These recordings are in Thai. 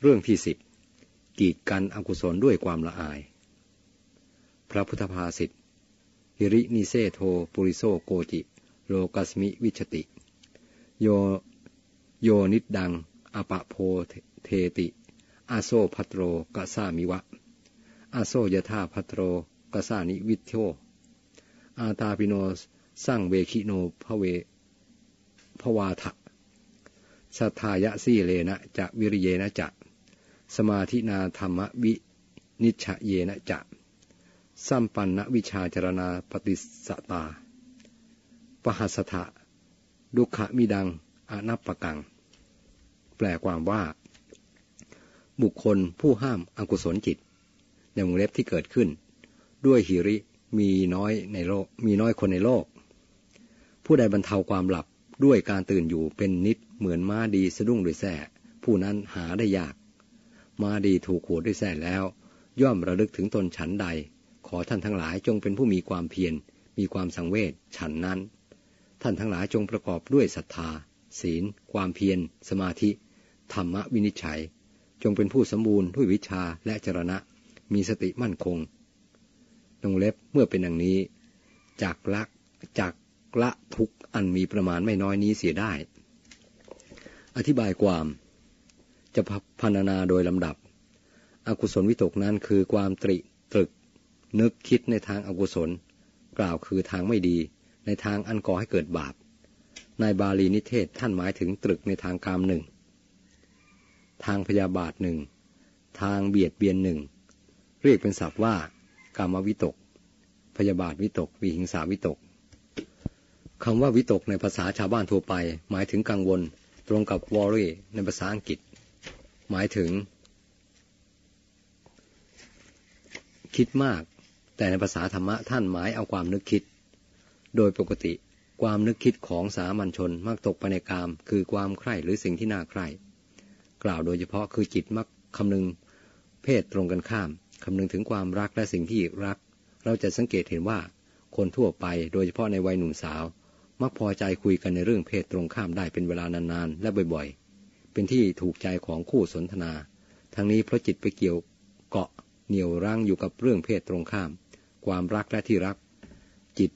เรื่องที่10กีดกันอกุศลด้วยความละอายพระพุทธภาษิตหิรินิเสโธปุริโสโกจิโลกัสมิวิชติโยนิดดังอปะโพเทติอาโซภัตโรกัสามิวะอาโซยธาภัตโรกัสานิวิทโธอาตาปิโนสร้างเวคิโนภวาทะสัทธายะสีเลนะจะวิริเยนะจะสมาธินาธรรมวินิชเยนะจะสัมปันนวิชาจรณาปฏิสตาปหัสสถะดุขมิดังอนัปปกังแปลความว่าบุคคลผู้ห้ามอกุศลจิตในวงเล็บที่เกิดขึ้นด้วยหิริมีน้อยคนในโลกผู้ใดบรรเทาความหลับด้วยการตื่นอยู่เป็นนิดเหมือนม้าดีสะดุ้งด้วยแส่ผู้นั้นหาได้ยากม้าดีถูกขูดด้วยแส่แล้วย่อมระลึกถึงตนฉันใดขอท่านทั้งหลายจงเป็นผู้มีความเพียรมีความสังเวชฉันนั้นท่านทั้งหลายจงประกอบด้วยศรัทธาศีลความเพียรสมาธิธรรมวินิจฉัยจงเป็นผู้สมบูรณ์ด้วยวิชาและจรณะมีสติมั่นคงวงเล็บเมื่อเป็นอย่างนี้จักละทุกข์อันมีประมาณไม่น้อยนี้เสียได้อธิบายความจะพรรณนาโดยลำดับอกุศลวิตกนั้นคือความตรึกนึกคิดในทางอกุศลกล่าวคือทางไม่ดีในทางอันก่อให้เกิดบาปในบาลีนิเทศท่านหมายถึงตรึกในทางกามหนึ่งทางพยาบาทหนึ่งทางเบียดเบียนหนึ่งเรียกเป็นศัพท์ว่ากามวิตกพยาบาทวิตกวิหิงสาวิตกคำว่าวิตกในภาษาชาวบ้านทั่วไปหมายถึงกังวลตรงกับ worry ในภาษาอังกฤษหมายถึงคิดมากแต่ในภาษาธรรมะท่านหมายเอาความนึกคิดโดยปกติความนึกคิดของสามัญชนมักตกไปในกามคือความใคร่หรือสิ่งที่น่าใคร่กล่าวโดยเฉพาะคือจิตมักคำนึงเพศตรงกันข้ามคำนึงถึงความรักและสิ่งที่รักเราจะสังเกตเห็นว่าคนทั่วไปโดยเฉพาะในวัยหนุ่มสาวมักพอใจคุยกันในเรื่องเพศตรงข้ามได้เป็นเวลานานๆและบ่อยๆเป็นที่ถูกใจของคู่สนทนาทั้งนี้เพราะจิตไปเกี่ยวเกาะเหนี่ยวรั้งอยู่กับเรื่องเพศตรงข้ามความรักและที่รักจิต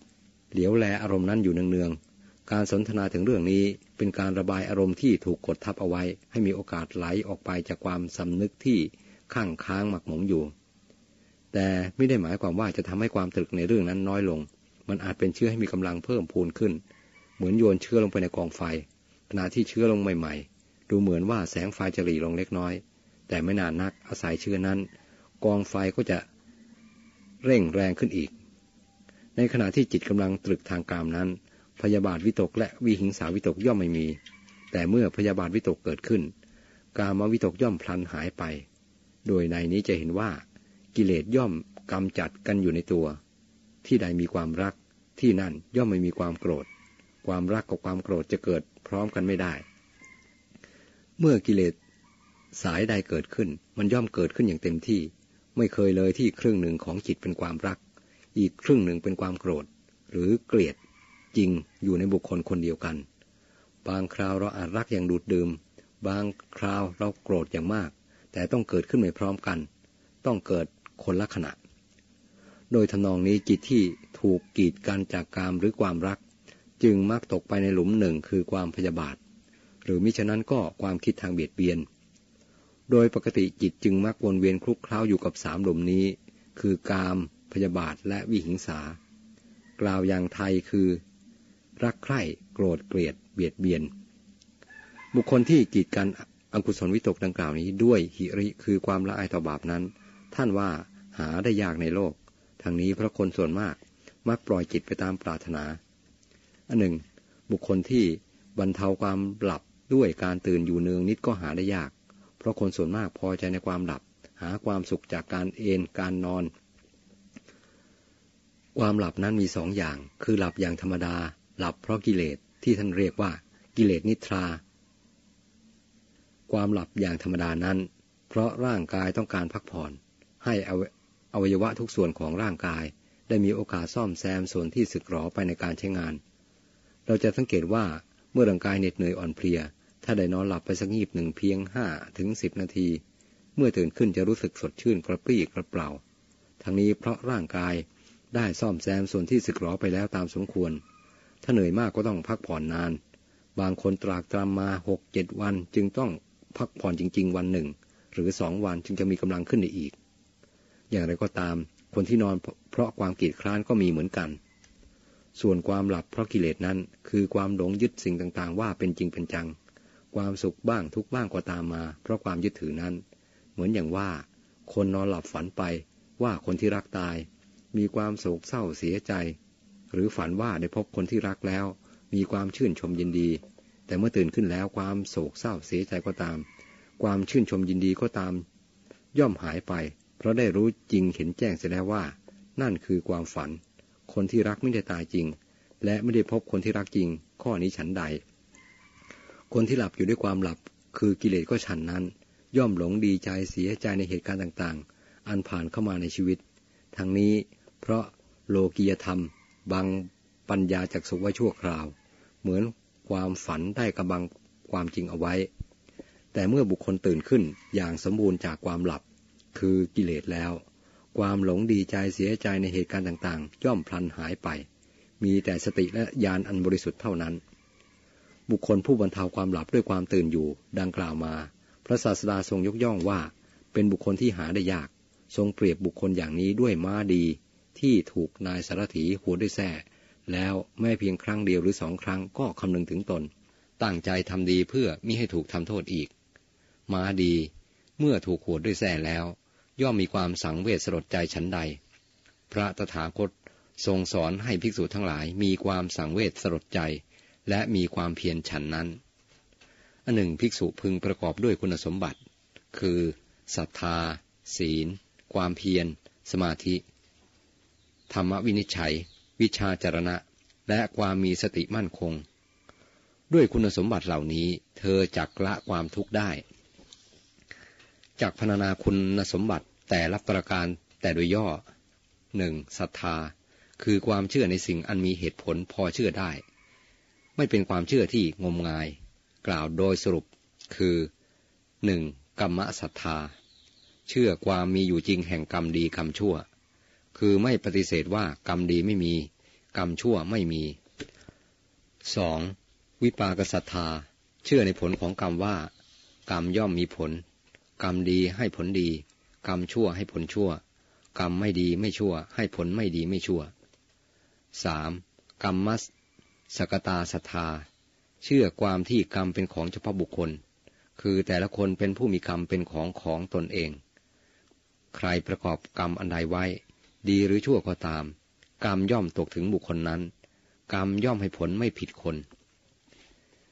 เหลียวแลอารมณ์นั้นอยู่เนืองๆการสนทนาถึงเรื่องนี้เป็นการระบายอารมณ์ที่ถูกกดทับเอาไว้ให้มีโอกาสไหลออกไปจากความสำนึกที่ค้างหมักหมมอยู่แต่ไม่ได้หมายความว่าจะทำให้ความตรึกในเรื่องนั้นน้อยลงมันอาจเป็นเชื้อให้มีกำลังเพิ่มพูนขึ้นเหมือนโยนเชื้อลงไปในกองไฟขณะที่เชื้อลงใหม่ๆดูเหมือนว่าแสงไฟจะหรี่ลงเล็กน้อยแต่ไม่นานนักอาศัยเชื้อนั้นกองไฟก็จะเร่งแรงขึ้นอีกในขณะที่จิตกำลังตรึกทางกามนั้นพยาบาทวิตกและวิหิงสาวิตกย่อมไม่มีแต่เมื่อพยาบาทวิตกเกิดขึ้นกามวิตกย่อมพลันหายไปโดยในนี้จะเห็นว่ากิเลสย่อมกำจัดกันอยู่ในตัวที่ใดมีความรักที่นั่นย่อมไม่มีความโกรธความรักกับความโกรธจะเกิดพร้อมกันไม่ได้เมื่อกิเลสสายใดเกิดขึ้นมันย่อมเกิดขึ้นอย่างเต็มที่ไม่เคยเลยที่ครึ่งหนึ่งของจิตเป็นความรักอีกครึ่งหนึ่งเป็นความโกรธหรือเกลียดจริงอยู่ในบุคคลคนเดียวกันบางคราวเราอาจรักอย่างดูดดื่มบางคราวเราโกรธอย่างมากแต่ต้องเกิดขึ้นไม่พร้อมกันต้องเกิดคนละขณะโดยทำนองนี้จิตที่ถูกกีดกันจากกามหรือความรักจึงมักตกไปในหลุมหนึ่งคือความพยาบาทหรือมิฉะนั้นก็ความคิดทางเบียดเบียนโดยปกติจิตจึงมักวนเวียนคลุกเคล้าอยู่กับสามหลุมนี้คือกามพยาบาทและวิหิงสากล่าวอย่างไทยคือรักใคร่โกรธเกลียดเบียดเบียนบุคคลที่กีดกันอกุศลวิตกดังกล่าวนี้ด้วยหิริคือความละอายต่อบาปนั้นท่านว่าหาได้ยากในโลกทั้งนี้เพราะคนส่วนมากมักปล่อยจิตไปตามปรารถนาอันหนึ่งบุคคลที่บรรเทาความหลับด้วยการตื่นอยู่เนืองนิดก็หาได้ยากเพราะคนส่วนมากพอใจในความหลับหาความสุขจากการเอนการนอนความหลับนั้นมี2อย่างคือหลับอย่างธรรมดาหลับเพราะกิเลสที่ท่านเรียกว่ากิเลสนิทราความหลับอย่างธรรมดานั้นเพราะร่างกายต้องการพักผ่อนให้อวัยวะทุกส่วนของร่างกายได้มีโอกาสซ่อมแซมส่วนที่สึกหรอไปในการใช้งานเราจะสังเกตว่าเมื่อร่างกายเหน็ดเหนื่อยอ่อนเพลียถ้าได้นอนหลับไปสักงีบหนึ่งเพียง5 ถึง 10 นาที เมื่อตื่นขึ้นจะรู้สึกสดชื่นกระปรี้กระเปร่าทั้งนี้เพราะร่างกายได้ซ่อมแซมส่วนที่สึกหรอไปแล้วตามสมควรถ้าเหนื่อยมากก็ต้องพักผ่อนนานบางคนตรากตรำมา 6-7 วันจึงต้องพักผ่อนจริงๆวันหนึ่งหรือ2วันจึงจะมีกำลังขึ้นได้อีกอย่างไรก็ตามคนที่นอนเพราะความเกียจคร้านก็มีเหมือนกันส่วนความหลับเพราะกิเลสนั้นคือความหลงยึดสิ่งต่างๆว่าเป็นจริงเป็นจังความสุขบ้างทุกบ้างก็ตามมาเพราะความยึดถือนั้นเหมือนอย่างว่าคนนอนหลับฝันไปว่าคนที่รักตายมีความโศกเศร้าเสียใจหรือฝันว่าได้พบคนที่รักแล้วมีความชื่นชมยินดีแต่เมื่อตื่นขึ้นแล้วความโศกเศร้าเสียใจก็ตามความชื่นชมยินดีก็ตามย่อมหายไปเพราะได้รู้จริงเห็นแจ้งเสียแล้วว่านั่นคือความฝันคนที่รักไม่ได้ตายจริงและไม่ได้พบคนที่รักจริงข้อนี้ฉันใดคนที่หลับอยู่ด้วยความหลับคือกิเลสก็ฉันนั้นย่อมหลงดีใจเสียใจในเหตุการณ์ต่างๆอันผ่านเข้ามาในชีวิตทั้งนี้เพราะโลกียธรรมบังปัญญาจักษุไว้ชั่วคราวเหมือนความฝันได้กำบังความจริงเอาไว้แต่เมื่อบุคคลตื่นขึ้นอย่างสมบูรณ์จากความหลับคือกิเลสแล้วความหลงดีใจเสียใจในเหตุการณ์ต่างๆย่อมพลันหายไปมีแต่สติและญาณอันบริสุทธิ์เท่านั้นบุคคลผู้บรรเทาความหลับด้วยความตื่นอยู่ดังกล่าวมาพระศาสดาทรงยกย่องว่าเป็นบุคคลที่หาได้ยากทรงเปรียบบุคคลอย่างนี้ด้วยม้าดีที่ถูกนายสารถีหัวด้วยแส้แล้วไม่เพียงครั้งเดียวหรือสองครั้งก็คำนึงถึงตนตั้งใจทำดีเพื่อมิให้ถูกทำโทษอีกม้าดีเมื่อถูกหัวด้วยแส้แล้วย่อมมีความสังเวชสลดใจฉันใดพระตถาคตทรงสอนให้ภิกษุทั้งหลายมีความสังเวชสลดใจและมีความเพียรฉันนั้นอันหนึ่งภิกษุพึงประกอบด้วยคุณสมบัติคือศรัทธาศีลความเพียรสมาธิธรรมวินิจฉัยวิชาจรณะและความมีสติมั่นคงด้วยคุณสมบัติเหล่านี้เธอจักละความทุกข์ได้จักพรรณนาคุณสมบัติแต่ละประการแต่โดยย่อ 1. ศรัทธาคือความเชื่อในสิ่งอันมีเหตุผลพอเชื่อได้ไม่เป็นความเชื่อที่งมงายกล่าวโดยสรุปคือ 1. กรรมศรัทธาเชื่อความมีอยู่จริงแห่งกรรมดีกรรมชั่วคือไม่ปฏิเสธว่ากรรมดีไม่มีกรรมชั่วไม่มี 2. วิปากศรัทธาเชื่อในผลของกรรมว่ากรรมย่อมมีผลกรรมดีให้ผลดีกรรมชั่วให้ผลชั่วกรรมไม่ดีไม่ชั่วให้ผลไม่ดีไม่ชั่ว 3. กรรมมัสสกตาศรัทธาเชื่อความที่กรรมเป็นของเฉพาะบุคคลคือแต่ละคนเป็นผู้มีกรรมเป็นของตนเองใครประกอบกรรมอันใดไว้ดีหรือชั่วก็ตามกรรมย่อมตกถึงบุคคลนั้นกรรมย่อมให้ผลไม่ผิดคน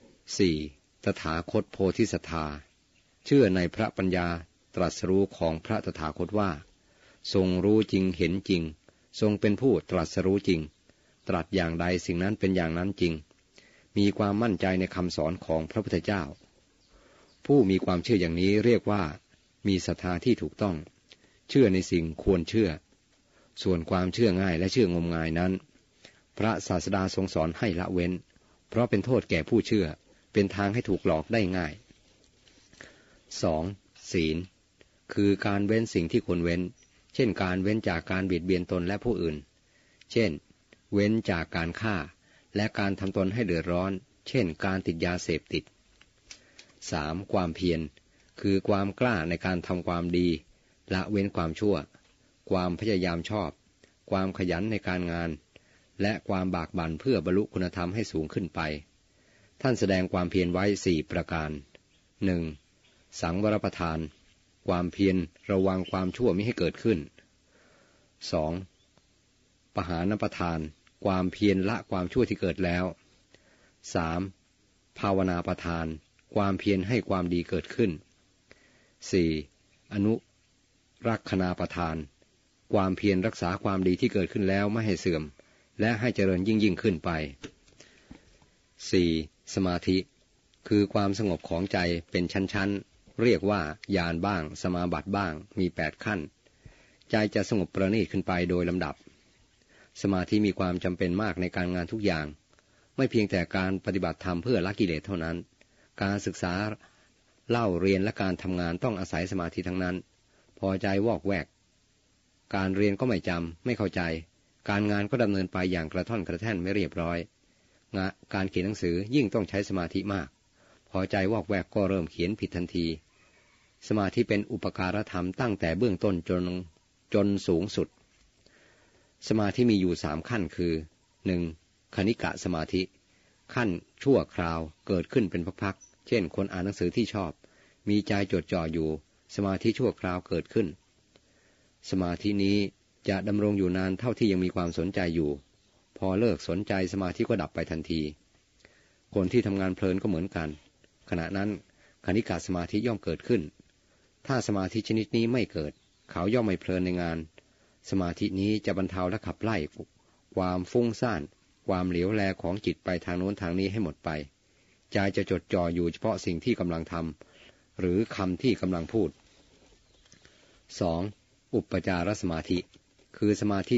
4. ตถาคตโพธิศรัทธาเชื่อในพระปัญญาตรัสรู้ของพระตถาคตว่าทรงรู้จริงเห็นจริงทรงเป็นผู้ตรัสรู้จริงตรัสอย่างใดสิ่งนั้นเป็นอย่างนั้นจริงมีความมั่นใจในคำสอนของพระพุทธเจ้าผู้มีความเชื่ออย่างนี้เรียกว่ามีศรัทธาที่ถูกต้องเชื่อในสิ่งควรเชื่อส่วนความเชื่อง่ายและเชื่องมงายนั้นพระศาสดาทรงสอนให้ละเว้นเพราะเป็นโทษแก่ผู้เชื่อเป็นทางให้ถูกหลอกได้ง่าย 2. ศีลคือการเว้นสิ่งที่ควรเว้นเช่นการเว้นจากการเบียดเบียนตนและผู้อื่นเช่นเว้นจากการฆ่าและการทำตนให้เดือดร้อนเช่นการติดยาเสพติด 3. ความเพียรคือความกล้าในการทำความดีละเว้นความชั่วความพยายามชอบความขยันในการงานและความบากบั่นเพื่อบรรลุคุณธรรมให้สูงขึ้นไปท่านแสดงความเพียรไว้4ประการ 1. สังวรประธานความเพียรระวังความชั่วมิให้เกิดขึ้น 2. ปหานประธานความเพียรละความชั่วที่เกิดแล้ว 3. ภาวนาประธานความเพียรให้ความดีเกิดขึ้น 4. อนุรักษณาประธานความเพียรรักษาความดีที่เกิดขึ้นแล้วไม่ให้เสื่อมและให้เจริญยิ่งขึ้นไป 4. สมาธิคือความสงบของใจเป็นชั้นๆเรียกว่าญาณบ้างสมาบัติบ้างมี8ขั้นใจจะสงบประณีตขึ้นไปโดยลำดับสมาธิมีความจำเป็นมากในการงานทุกอย่างไม่เพียงแต่การปฏิบัติธรรมเพื่อละกิเลสเท่านั้นการศึกษา เล่าเรียนและการทำงานต้องอาศัยสมาธิทั้งนั้นพอใจวอกแวกการเรียนก็ไม่จำไม่เข้าใจการงานก็ดำเนินไปอย่างกระท่อนกระแท่นไม่เรียบร้อยการเขียนหนังสือยิ่งต้องใช้สมาธิมากพอใจวอกแวกก็เริ่มเขียนผิดทันทีสมาธิเป็นอุปการธรรมตั้งแต่เบื้องต้นจนสูงสุดสมาธิมีอยู่3ขั้นคือ 1. คณิกะสมาธิขั้นชั่วคราวเกิดขึ้นเป็นพักๆเช่นคนอ่านหนังสือที่ชอบมีใจจดจ่ออยู่สมาธิชั่วคราวเกิดขึ้นสมาธินี้จะดำรงอยู่นานเท่าที่ยังมีความสนใจอยู่พอเลิกสนใจสมาธิก็ดับไปทันทีคนที่ทำงานเพลินก็เหมือนกันขณะนั้นคณิกะสมาธิย่อมเกิดขึ้นถ้าสมาธิชนิดนี้ไม่เกิดเขาย่อมไม่เพลินในงานสมาธินี้จะบรรเทาและขับไล่ความฟุ้งซ่านความเหลียวแลของจิตไปทางโน้นทางนี้ให้หมดไปใจจะจดจ่ออยู่เฉพาะสิ่งที่กำลังทำหรือคำที่กำลังพูด 2. อุปจารสมาธิคือสมาธิ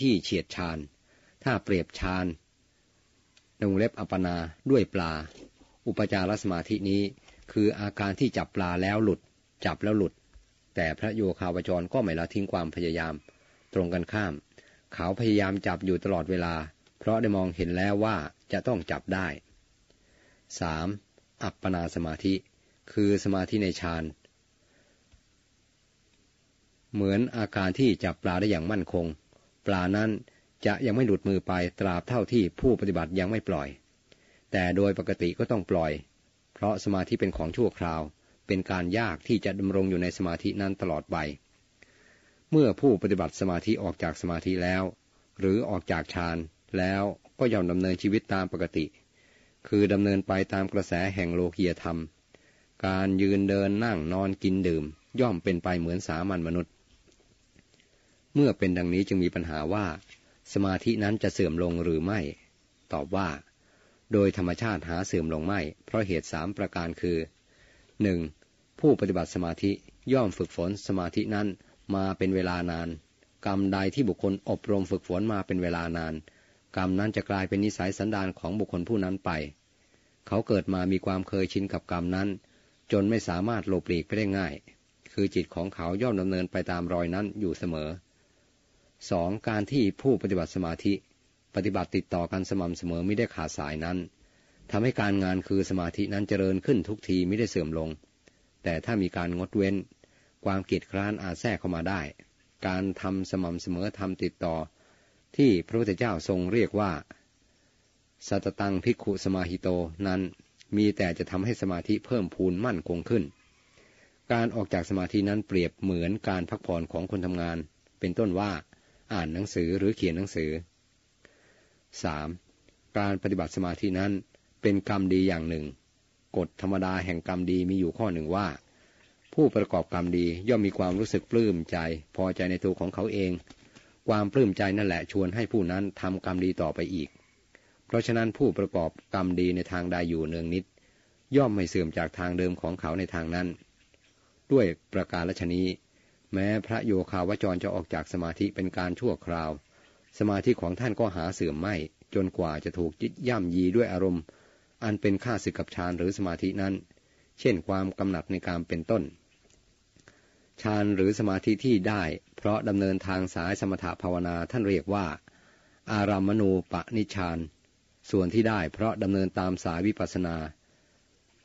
ที่เฉียดฌานถ้าเปรียบฌานในวงเล็บอัปปนาด้วยปลาอุปจารสมาธินี้คืออาการที่จับปลาแล้วหลุดจับแล้วหลุดแต่พระโยคาวจรก็ไม่ละทิ้งความพยายามตรงกันข้ามเขาพยายามจับอยู่ตลอดเวลาเพราะได้มองเห็นแล้วว่าจะต้องจับได้ 3. อัปปนาสมาธิคือสมาธิในฌานเหมือนอาการที่จับปลาได้อย่างมั่นคงปลานั้นจะยังไม่หลุดมือไปตราบเท่าที่ผู้ปฏิบัติยังไม่ปล่อยแต่โดยปกติก็ต้องปล่อยเพราะสมาธิเป็นของชั่วคราวเป็นการยากที่จะดำรงอยู่ในสมาธินั้นตลอดไปเมื่อผู้ปฏิบัติสมาธิออกจากสมาธิแล้วหรือออกจากฌานแล้วก็ย่อมดำเนินชีวิตตามปกติคือดำเนินไปตามกระแสแห่งโลกียธรรมการยืนเดินนั่งนอนกินดื่มย่อมเป็นไปเหมือนสามัญมนุษย์เมื่อเป็นดังนี้จึงมีปัญหาว่าสมาธินั้นจะเสื่อมลงหรือไม่ตอบว่าโดยธรรมชาติหาเสื่อมลงไม่เพราะเหตุ3ประการคือ 1. ผู้ปฏิบัติสมาธิย่อมฝึกฝนสมาธินั้นมาเป็นเวลานานกรรมใดที่บุคคลอบรมฝึกฝนมาเป็นเวลานานกรรมนั้นจะกลายเป็นนิสัยสันดานของบุคคลผู้นั้นไปเขาเกิดมามีความเคยชินกับกรรมนั้นจนไม่สามารถหลบหลีกไปได้ง่ายคือจิตของเขาย่อมดำเนินไปตามรอยนั้นอยู่เสมอ 2. การที่ผู้ปฏิบัติสมาธิปฏิบัติติดต่อกันสม่ำเสมอมิได้ขาดสายนั้นทำให้การงานคือสมาธินั้นเจริญขึ้นทุกทีมิได้เสื่อมลงแต่ถ้ามีการงดเว้นความเกียจคร้านอาจแทรกเข้ามาได้การทำสม่ำเสมอทำติดต่อที่พระพุทธเจ้าทรงเรียกว่าสัตตังภิกขุสมาหิโตนั้นมีแต่จะทำให้สมาธิเพิ่มพูนมั่นคงขึ้นการออกจากสมาธินั้นเปรียบเหมือนการพักผ่อนของคนทำงานเป็นต้นว่าอ่านหนังสือหรือเขียนหนังสือ 3. การปฏิบัติสมาธินั้นเป็นกรรมดีอย่างหนึ่งกฎธรรมดาแห่งกรรมดีมีอยู่ข้อหนึ่งว่าผู้ประกอบกรรมดีย่อมมีความรู้สึกปลื้มใจพอใจในตัวของเขาเองความปลื้มใจนั่นแหละชวนให้ผู้นั้นทำกรรมดีต่อไปอีกเพราะฉะนั้นผู้ประกอบกรรมดีในทางใดอยู่เนืองนิดย่อมไม่เสื่อมจากทางเดิมของเขาในทางนั้นด้วยประการฉะนี้แม้พระโยคาวจรจะออกจากสมาธิเป็นการชั่วคราวสมาธิของท่านก็หาเสื่อมไม่จนกว่าจะถูกย่ำยีด้วยอารมณ์อันเป็นข้าศึกกับฌานหรือสมาธินั้นเช่นความกำหนัดในกามเป็นต้นฌานหรือสมาธิที่ได้เพราะดำเนินทางสายสมถภาวนาท่านเรียกว่าอารัมมณูปนิชฌานส่วนที่ได้เพราะดำเนินตามสายวิปัสสนา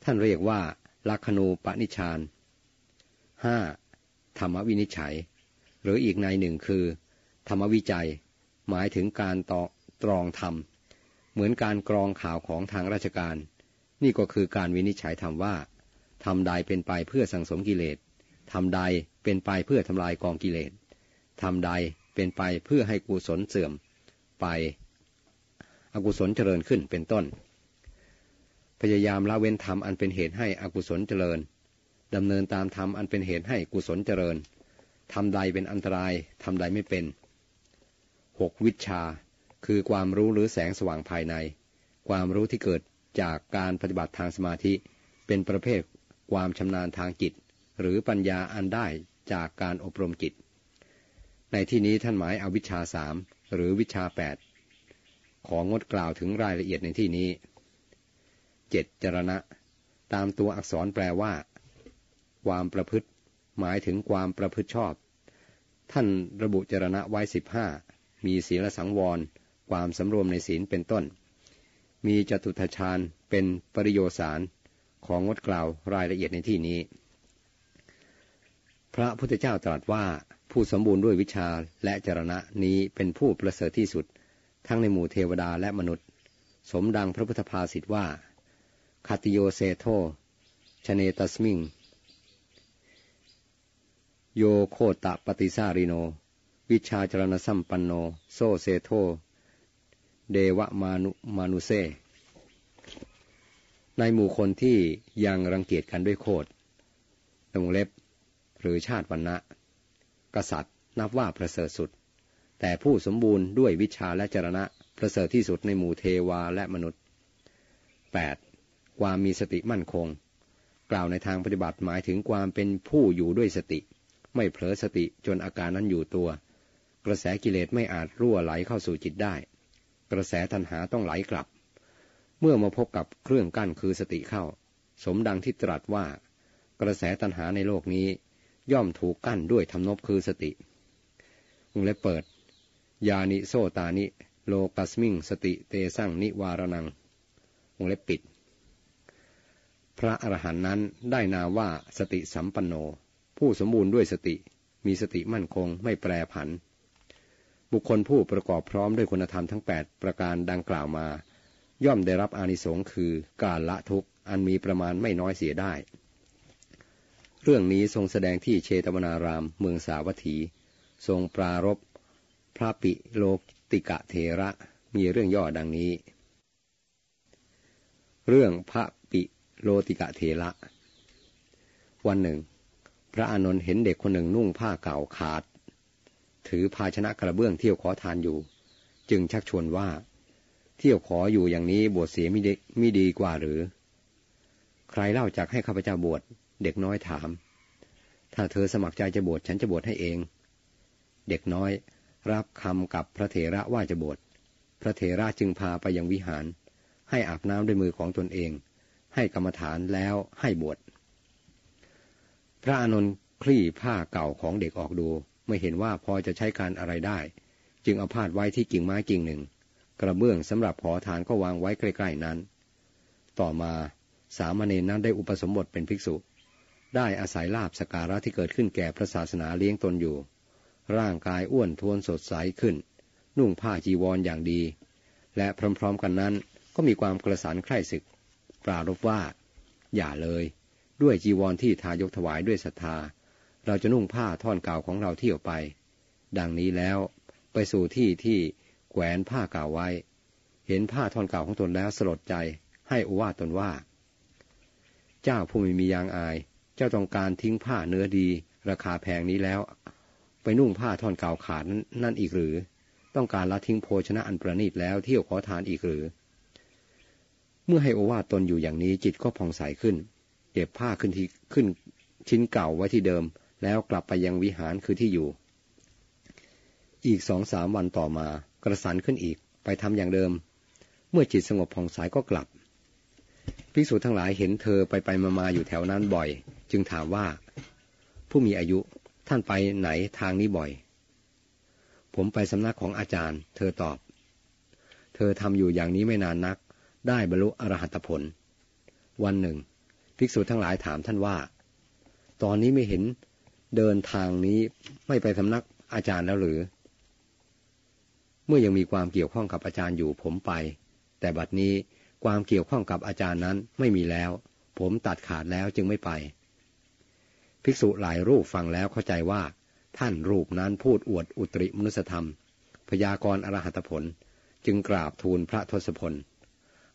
ท่านเรียกว่าลักขณูปนิชฌาน 5. ธรรมวินิจฉัยหรืออีกในหนึ่งคือธรรมวิจัยหมายถึงการตรองธรรมเหมือนการกรองข่าวของทางราชการนี่ก็คือการวินิจฉัยธรรมว่าธรรมใดเป็นไปเพื่อสังสมกิเลสธรรมใดเป็นไปเพื่อทำลายกองกิเลสธรรมใดเป็นไปเพื่อให้กุศลเสื่อมไปอกุศลเจริญขึ้นเป็นต้นพยายามละเว้นธรรมอันเป็นเหตุให้อกุศลเจริญดำเนินตามธรรมอันเป็นเหตุให้กุศลเจริญธรรมใดเป็นอันตรายธรรมใดไม่เป็น 6. วิชชาคือความรู้หรือแสงสว่างภายในความรู้ที่เกิดจากการปฏิบัติทางสมาธิเป็นประเภทความชำนาญทางจิตหรือปัญญาอันได้จากการอบรมจิตในที่นี้ท่านหมายเอาวิชา3หรือวิชา8ของงดกล่าวถึงรายละเอียดในที่นี้ 7. จรณะตามตัวอักษรแปลว่า ความประพฤติหมายถึงความประพฤติชอบท่านระบุจรณะไว้15มีศีลสังวรความสำรวมในศีลเป็นต้นมีจตุตฌานเป็นปริโยสารของงดกล่าวรายละเอียดในที่นี้พระพุทธเจ้าตรัสว่าผู้สมบูรณ์ด้วยวิชาและจรณะนี้เป็นผู้ประเสริฐที่สุดทั้งในหมู่เทวดาและมนุษย์สมดังพระพุทธภาษิตว่าคัตติโยเซโธชเนตัสมิงโยโคตะปฏิสาริโนวิชาจรณสัมปันโนโซเซโธเดวะมานุเซในหมู่คนที่ยังรังเกียจกันด้วยโคตรวงเล็บหรือชาติวรรณะกษัตริย์นับว่าประเสริฐสุดแต่ผู้สมบูรณ์ด้วยวิชาและจรณะประเสริฐที่สุดในหมู่เทวาและมนุษย์ 8. ความมีสติมั่นคงกล่าวในทางปฏิบัติหมายถึงความเป็นผู้อยู่ด้วยสติไม่เผลอสติจนอาการนั้นอยู่ตัวกระแสกิเลสไม่อาจรั่วไหลเข้าสู่จิตได้กระแสตัณหาต้องไหลกลับเมื่อมาพบกับเครื่องกั้นคือสติเข้าสมดังที่ตรัสว่ากระแสตัณหาในโลกนี้ย่อมถูกกั้นด้วยธรรมนบคือสติวงเล็บเปิดยานิโสตานิโลกัสมิงสติเตสังนิวารนังวงเล็บปิดพระอรหันต์นั้นได้นามว่าสติสัมปันโนผู้สมบูรณ์ด้วยสติมีสติมั่นคงไม่แปรผันบุคคลผู้ประกอบพร้อมด้วยคุณธรรมทั้ง8ประการดังกล่าวมาย่อมได้รับอานิสงส์คือการละทุกข์อันมีประมาณไม่น้อยเสียได้เรื่องนี้ทรงแสดงที่เชตวนารามเมืองสาวัตถีทรงปรารภพระปิโลติกะเถระมีเรื่องย่อดังนี้เรื่องพระปิโลติกะเถระวันหนึ่งพระอานนท์เห็นเด็กคนหนึ่งนุ่งผ้าเก่าขาดถือภาชนะกระเบื้องเที่ยวขอทานอยู่จึงชักชวนว่าเที่ยวขออยู่อย่างนี้บวชเสียมิดีกว่าหรือใครเล่าจักให้ข้าพเจ้าบวชเด็กน้อยถามถ้าเธอสมัครใจจะบวชฉันจะบวชให้เองเด็กน้อยรับคำกับพระเถระว่าจะบวชพระเถระจึงพาไปยังวิหารให้อาบน้ำด้วยมือของตนเองให้กรรมฐานแล้วให้บวชพระอานนท์คลี่ผ้าเก่าของเด็กออกดูไม่เห็นว่าพอจะใช้การอะไรได้จึงเอาพาดไว้ที่กิ่งไม้กิ่งหนึ่งกระเบื้องสำหรับขอทานก็วางไว้ใกล้ๆนั้นต่อมาสามเณรนั้นได้อุปสมบทเป็นภิกษุได้อาศัยลาภสการะที่เกิดขึ้นแก่พระศาสนาเลี้ยงตนอยู่ร่างกายอ้วนท้วนสดใสขึ้นนุ่งผ้าจีวรอย่างดีและพร้อมๆกันนั้นก็มีความกระสานใคร่ศึกปรารภว่าอย่าเลยด้วยจีวรที่ทายกถวายด้วยศรัทธาเราจะนุ่งผ้าท่อนเก่าของเราเที่ยวไปดังนี้แล้วไปสู่ที่ที่แขวนผ้าเก่าไว้เห็นผ้าท่อนเก่าของตนแล้วสลดใจให้โอวาทตนว่าเจ้าผู้ไม่มียางอายเจ้าต้องการทิ้งผ้าเนื้อดีราคาแพงนี้แล้วไปนุ่งผ้าท่อนเก่าขาดนั่นอีกหรือต้องการละทิ้งโภชนะอันประณีตแล้วเที่ยวขอทานอีกหรือเมื่อให้โอวาทตนอยู่อย่างนี้จิตก็ผ่องใสขึ้นเก็บผ้าขึ้นชิ้นเก่าไว้ที่เดิมแล้วกลับไปยังวิหารคือที่อยู่อีก 2-3 วันต่อมากระสันขึ้นอีกไปทำอย่างเดิมเมื่อจิตสงบผ่องใสก็กลับภิกษุทั้งหลายเห็นเธอไปมาอยู่แถวนั้นบ่อยจึงถามว่าผู้มีอายุท่านไปไหนทางนี้บ่อยผมไปสำนักของอาจารย์เธอตอบเธอทำอยู่อย่างนี้ไม่นานนักได้บรรลุอรหัตผลวันหนึ่งภิกษุทั้งหลายถามท่านว่าตอนนี้ไม่เห็นเดินทางนี้ไม่ไปสำนักอาจารย์แล้วหรือเมื่อยังมีความเกี่ยวข้องกับอาจารย์อยู่ผมไปแต่บัดนี้ความเกี่ยวข้องกับอาจารย์นั้นไม่มีแล้วผมตัดขาดแล้วจึงไม่ไปภิกษุหลายรูปฟังแล้วเข้าใจว่าท่านรูปนั้นพูดอวดอุตริมนุสธรรมพยากรณ์อรหัตผลจึงกราบทูลพระทศพล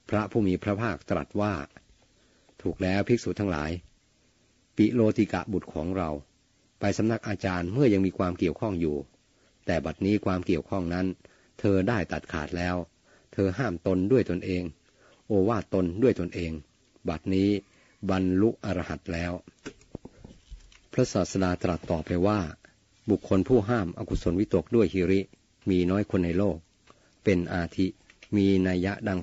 พระผู้มีพระภาคตรัสว่าถูกแล้วภิกษุทั้งหลายปิโลติกะบุตรของเราไปสำนักอาจารย์เมื่อยังมีความเกี่ยวข้องอยู่แต่บัดนี้ความเกี่ยวข้องนั้นเธอได้ตัดขาดแล้วเธอห้ามตนด้วยตนเองโอวาทตนด้วยตนเองบัดนี้บรรลุอรหัตแล้วพระศาสดาตรัสต่อไปว่าบุคคลผู้ห้ามอกุศลวิตกด้วยหิริมีน้อยคนในโลกเป็นอาทิมีนัยยะดัง